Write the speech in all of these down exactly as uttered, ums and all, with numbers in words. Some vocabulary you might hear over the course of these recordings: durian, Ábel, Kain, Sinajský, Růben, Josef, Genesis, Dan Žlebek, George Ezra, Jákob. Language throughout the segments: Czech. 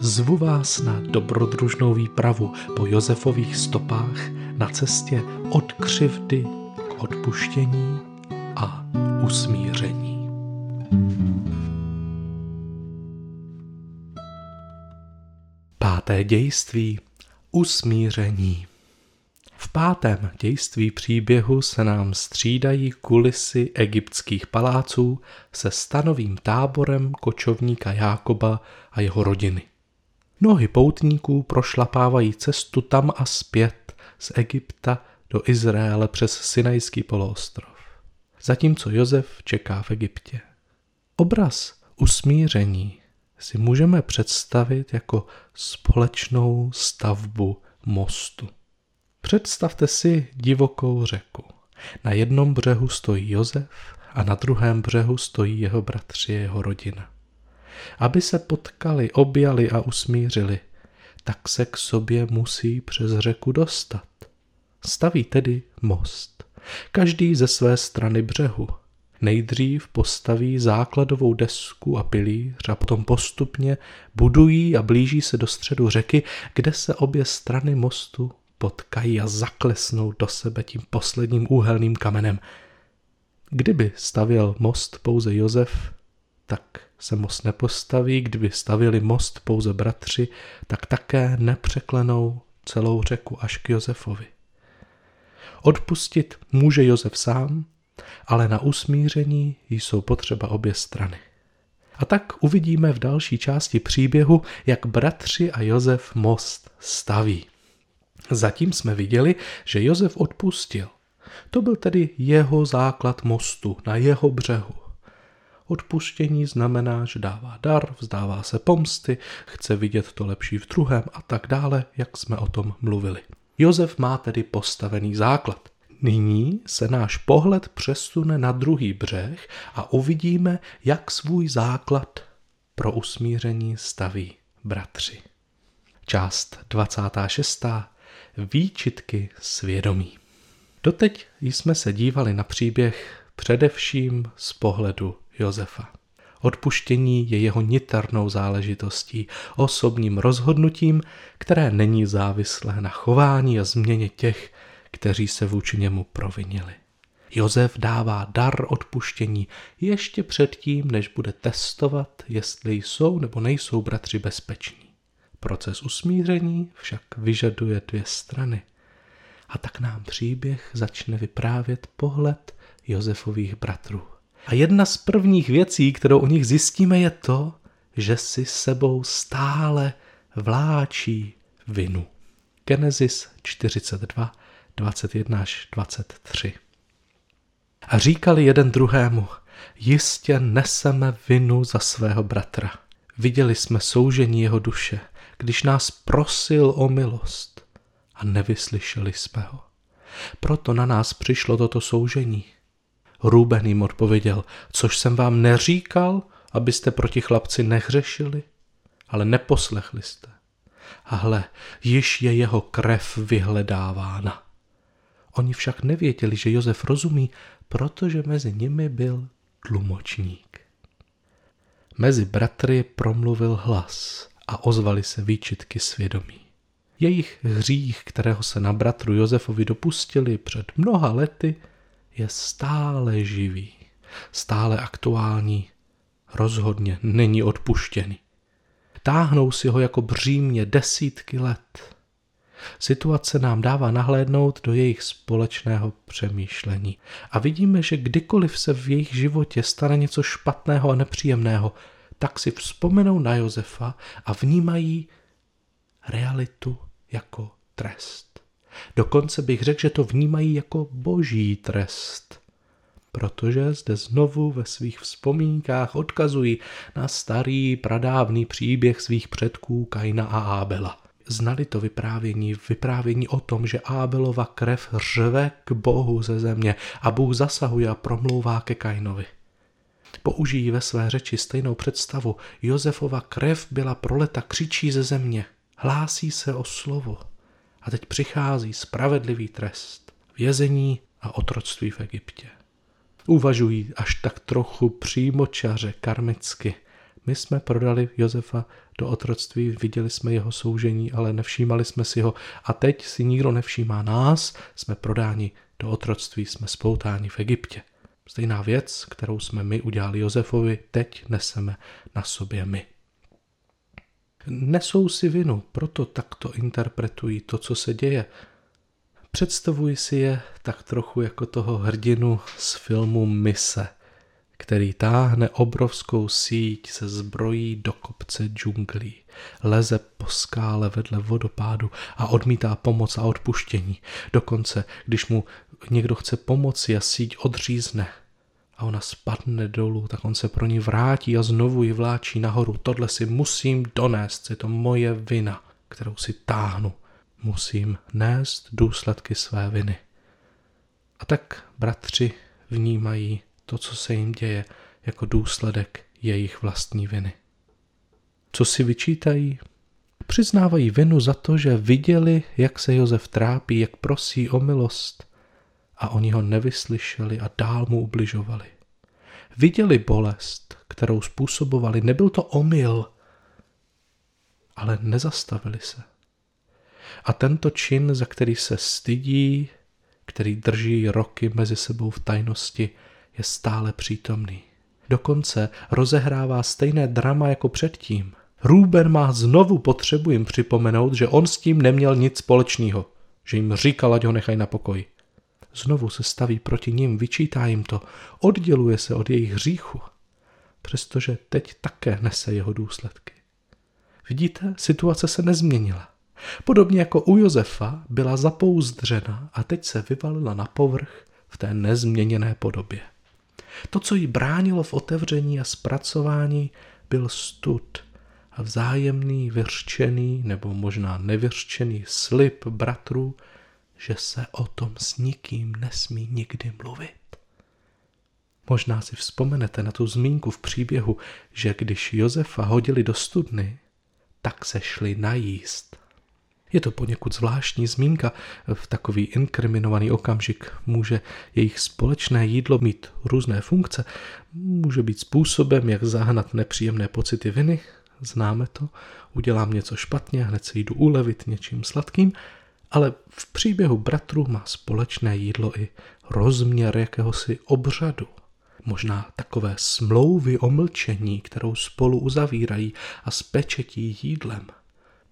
Zvu vás na dobrodružnou výpravu po Josefových stopách na cestě od křivdy k odpuštění a usmíření. Páté dějství – usmíření. V pátém dějství příběhu se nám střídají kulisy egyptských paláců se stanovým táborem kočovníka Jákoba a jeho rodiny. Nohy poutníků prošlapávají cestu tam a zpět z Egypta do Izraele přes Sinajský poloostrov, zatímco Josef čeká v Egyptě. Obraz usmíření si můžeme představit jako společnou stavbu mostu. Představte si divokou řeku. Na jednom břehu stojí Josef a na druhém břehu stojí jeho bratři, jeho rodina. Aby se potkali, objali a usmířili, tak se k sobě musí přes řeku dostat. Staví tedy most. Každý ze své strany břehu. Nejdřív postaví základovou desku a pilíř a potom postupně budují a blíží se do středu řeky, kde se obě strany mostu potkají a zaklesnou do sebe tím posledním úhelným kamenem. Kdyby stavěl most pouze Josef, tak se most nepostaví, kdyby stavili most pouze bratři, tak také nepřeklenou celou řeku až k Josefovi. Odpustit může Josef sám, ale na usmíření jsou potřeba obě strany. A tak uvidíme v další části příběhu, jak bratři a Josef most staví. Zatím jsme viděli, že Josef odpustil. To byl tedy jeho základ mostu na jeho břehu. Odpuštění znamená, že dává dar, vzdává se pomsty, chce vidět to lepší v druhém a tak dále, jak jsme o tom mluvili. Josef má tedy postavený základ. Nyní se náš pohled přesune na druhý břeh a uvidíme, jak svůj základ pro usmíření staví bratři. Část dvacátá šestá. Výčitky svědomí. Doteď jsme se dívali na příběh především z pohledu Josefa. Odpuštění je jeho niternou záležitostí, osobním rozhodnutím, které není závislé na chování a změně těch, kteří se vůči němu provinili. Josef dává dar odpuštění ještě předtím, než bude testovat, jestli jsou nebo nejsou bratři bezpeční. Proces usmíření však vyžaduje dvě strany. A tak nám příběh začne vyprávět pohled Josefových bratrů. A jedna z prvních věcí, kterou o nich zjistíme, je to, že si sebou stále vláčí vinu. Genesis čtyřicet dva, dvacet jedna až dvacet tři. A říkali jeden druhému, jistě neseme vinu za svého bratra. Viděli jsme soužení jeho duše, když nás prosil o milost a nevyslyšeli jsme ho. Proto na nás přišlo toto soužení. Růben jim odpověděl, což jsem vám neříkal, abyste proti chlapci nehřešili, ale neposlechli jste. A hle, již je jeho krev vyhledávána. Oni však nevěděli, že Josef rozumí, protože mezi nimi byl tlumočník. Mezi bratry promluvil hlas a ozvaly se výčitky svědomí. Jejich hřích, kterého se na bratru Josefovi dopustili před mnoha lety, je stále živý, stále aktuální, rozhodně není odpuštěný. Táhnou si ho jako břímě desítky let. Situace nám dává nahlédnout do jejich společného přemýšlení a vidíme, že kdykoliv se v jejich životě stane něco špatného a nepříjemného, tak si vzpomenou na Josefa a vnímají realitu jako trest. Dokonce bych řekl, že to vnímají jako boží trest. protože zde znovu ve svých vzpomínkách odkazují na starý pradávný příběh svých předků Kaina a Ábela. Znali to vyprávění, vyprávění o tom, že Ábelova krev řve k Bohu ze země a Bůh zasahuje a promlouvá ke Kainovi. Použijí ve své řeči stejnou představu. Josefova krev byla proleta, křičí ze země, hlásí se o slovo. A teď přichází spravedlivý trest, vězení a otroctví v Egyptě. Uvažují až tak trochu přímočaře karmicky. My jsme prodali Josefa do otroctví, viděli jsme jeho soužení, ale nevšímali jsme si ho. A teď si nikdo nevšímá nás, jsme prodáni do otroctví, jsme spoutáni v Egyptě. Stejná věc, kterou jsme my udělali Josefovi, teď neseme na sobě my. Nesou si vinu, proto takto interpretují to, co se děje. Představuji si je tak trochu jako toho hrdinu z filmu Mise, který táhne obrovskou síť se zbrojí do kopce džunglí, leze po skále vedle vodopádu a odmítá pomoc a odpuštění. Dokonce, když mu někdo chce pomoci a síť odřízne a ona spadne dolů, tak on se pro ní vrátí a znovu ji vláčí nahoru. Tohle si musím donést, je to moje vina, kterou si táhnu. Musím nést důsledky své viny. A tak bratři vnímají to, co se jim děje, jako důsledek jejich vlastní viny. Co si vyčítají? Přiznávají vinu za to, že viděli, jak se Josef trápí, jak prosí o milost, a oni ho nevyslyšeli a dál mu ubližovali. Viděli bolest, kterou způsobovali, nebyl to omyl, ale nezastavili se. A tento čin, za který se stydí, který drží roky mezi sebou v tajnosti, je stále přítomný. Dokonce rozehrává stejné drama jako předtím. Růben má znovu potřebu jim připomenout, že on s tím neměl nic společného, že jim říkal, ať ho nechají na pokoji. Znovu se staví proti nim, vyčítá jim to, odděluje se od jejich hříchu, přestože teď také nese jeho důsledky. Vidíte, situace se nezměnila. Podobně jako u Josefa byla zapouzdřena a teď se vyvalila na povrch v té nezměněné podobě. To, co jí bránilo v otevření a zpracování, byl stud a vzájemný vyřčený nebo možná nevyřčený slib bratrů, že se o tom s nikým nesmí nikdy mluvit. Možná si vzpomenete na tu zmínku v příběhu, že když Josefa hodili do studny, tak se šli najíst. Je to poněkud zvláštní zmínka, v takový inkriminovaný okamžik může jejich společné jídlo mít různé funkce, může být způsobem, jak zahnat nepříjemné pocity viny, známe to, udělám něco špatně, hned se jdu ulevit něčím sladkým, ale v příběhu bratrů má společné jídlo i rozměr jakéhosi obřadu. Možná takové smlouvy o mlčení, kterou spolu uzavírají a spečetí jídlem.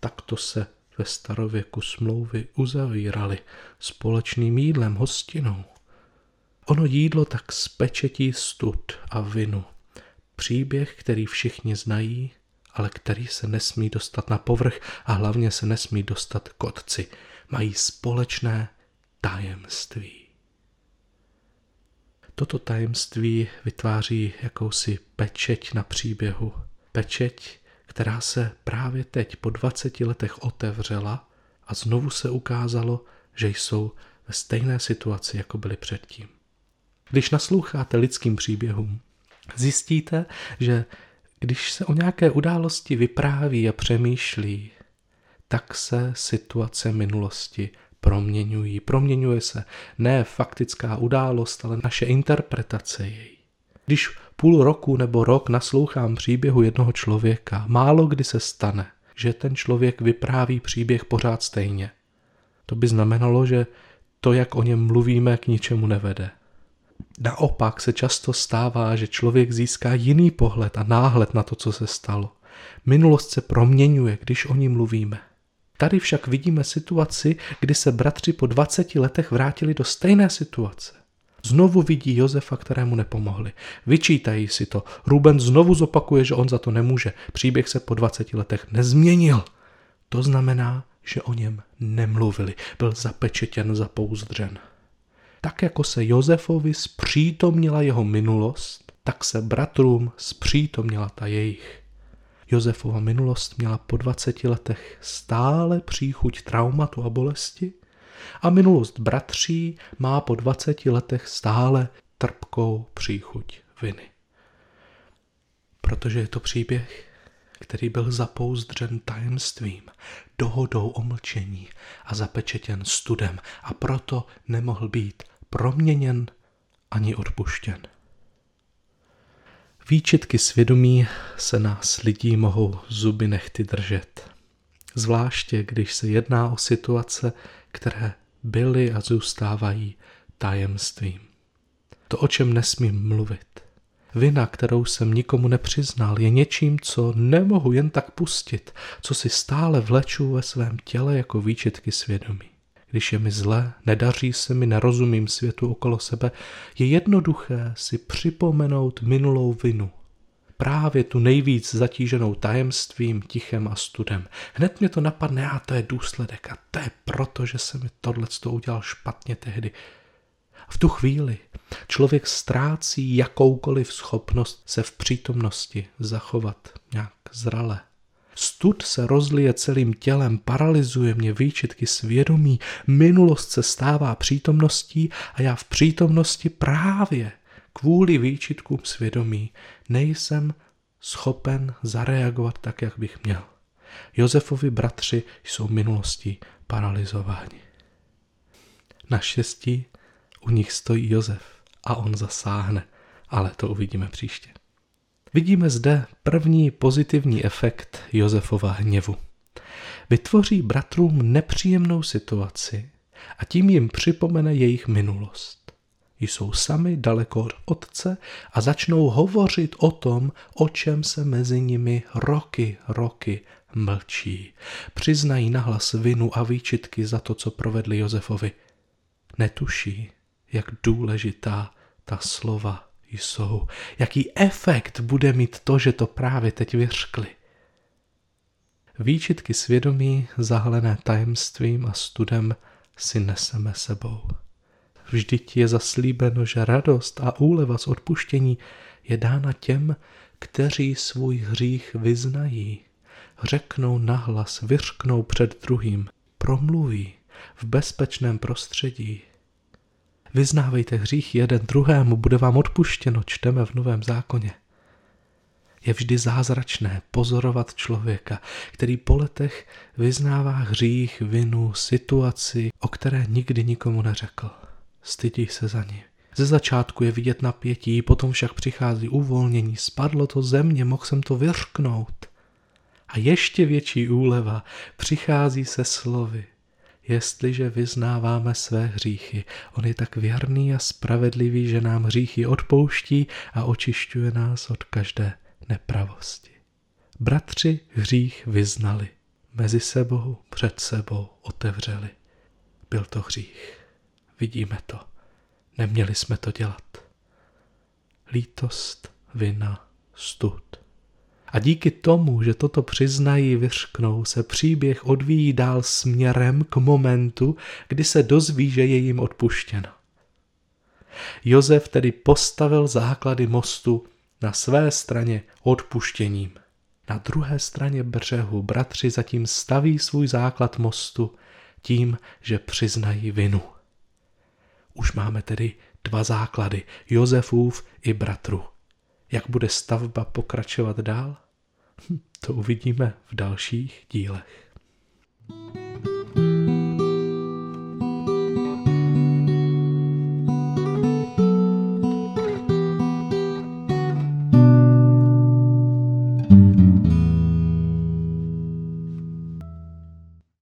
Takto se ve starověku smlouvy uzavírali společným jídlem, hostinou. Ono jídlo tak spečetí stud a vinu. Příběh, který všichni znají, ale který se nesmí dostat na povrch a hlavně se nesmí dostat k otci. Mají společné tajemství. Toto tajemství vytváří jakousi pečeť na příběhu. Pečeť, která se právě teď po dvaceti letech otevřela a znovu se ukázalo, že jsou ve stejné situaci, jako byli předtím. Když nasloucháte lidským příběhům, zjistíte, že když se o nějaké události vypráví a přemýšlí, tak se situace minulosti proměňují. Proměňuje se ne faktická událost, ale naše interpretace její. Když půl roku nebo rok naslouchám příběhu jednoho člověka, málo kdy se stane, že ten člověk vypráví příběh pořád stejně. To by znamenalo, že to, jak o něm mluvíme, k ničemu nevede. Naopak se často stává, že člověk získá jiný pohled a náhled na to, co se stalo. Minulost se proměňuje, když o ní mluvíme. Tady však vidíme situaci, kdy se bratři po dvaceti letech vrátili do stejné situace. Znovu vidí Josefa, kterému nepomohli. Vyčítají si to. Růben znovu zopakuje, že on za to nemůže. Příběh se po dvaceti letech nezměnil. To znamená, že o něm nemluvili. Byl zapečetěn, zapouzdřen. tak jako se Josefovi zpřítomnila jeho minulost, tak se bratrům zpřítomnila ta jejich. Josefova minulost měla po dvaceti letech stále příchuť traumatu a bolesti a minulost bratří má po dvaceti letech stále trpkou příchuť viny. Protože je to příběh, který byl zapouzdřen tajemstvím, dohodou o mlčení a zapečetěn studem, a proto nemohl být proměněn ani odpuštěn. Výčitky svědomí se nás lidí mohou zuby nehty držet. Zvláště, když se jedná o situace, které byly a zůstávají tajemstvím. To, o čem nesmím mluvit. Vina, kterou jsem nikomu nepřiznal, je něčím, co nemohu jen tak pustit, co si stále vleču ve svém těle jako výčitky svědomí. Když je mi zle, nedaří se mi, nerozumím světu okolo sebe, je jednoduché si připomenout minulou vinu. Právě tu nejvíc zatíženou tajemstvím, tichem a studem. Hned mě to napadne, a to je důsledek, a to je proto, že se mi tohleto udělal špatně tehdy. V tu chvíli člověk ztrácí jakoukoliv schopnost se v přítomnosti zachovat nějak zrale. Stud se rozlije celým tělem, paralyzuje mě výčitky svědomí, minulost se stává přítomností a já v přítomnosti právě kvůli výčitkům svědomí nejsem schopen zareagovat tak, jak bych měl. Josefovi bratři jsou minulostí paralyzováni. Naštěstí u nich stojí Josef a on zasáhne, ale to uvidíme příště. Vidíme zde první pozitivní efekt Josefova hněvu. Vytvoří bratrům nepříjemnou situaci a tím jim připomene jejich minulost. Jsou sami daleko od otce a začnou hovořit o tom, o čem se mezi nimi roky, roky mlčí. Přiznají nahlas vinu a výčitky za to, co provedli Josefovi. Netuší, jak důležitá ta slova jsou. Jaký efekt bude mít to, že to právě teď vyřkli. Výčitky svědomí, zahalené tajemstvím a studem, si neseme sebou. Vždyť je zaslíbeno, že radost a úleva z odpuštění je dána těm, kteří svůj hřích vyznají. Řeknou nahlas, vyřknou před druhým, promluví v bezpečném prostředí. Vyznávejte hřích jeden druhému, bude vám odpuštěno, čteme v Novém zákoně. Je vždy zázračné pozorovat člověka, který po letech vyznává hřích, vinu, situaci, o které nikdy nikomu neřekl. Stydí se za ní. Ze začátku je vidět napětí, potom však přichází uvolnění, spadlo to ze mě, mohl jsem to vyřknout. A ještě větší úleva přichází se slovy. Jestliže vyznáváme své hříchy, on je tak věrný a spravedlivý, že nám hříchy odpouští a očišťuje nás od každé nepravosti. Bratři hřích vyznali, mezi sebou, před sebou otevřeli. Byl to hřích, vidíme to, neměli jsme to dělat. Lítost, vina, stud. A díky tomu, že toto přiznají, vyřknou, se příběh odvíjí dál směrem k momentu, kdy se dozví, že je jim odpuštěno. Josef tedy postavil základy mostu na své straně odpuštěním. Na druhé straně břehu bratři zatím staví svůj základ mostu tím, že přiznají vinu. Už máme tedy dva základy, Josefův i bratrů. Jak bude stavba pokračovat dál? To uvidíme v dalších dílech.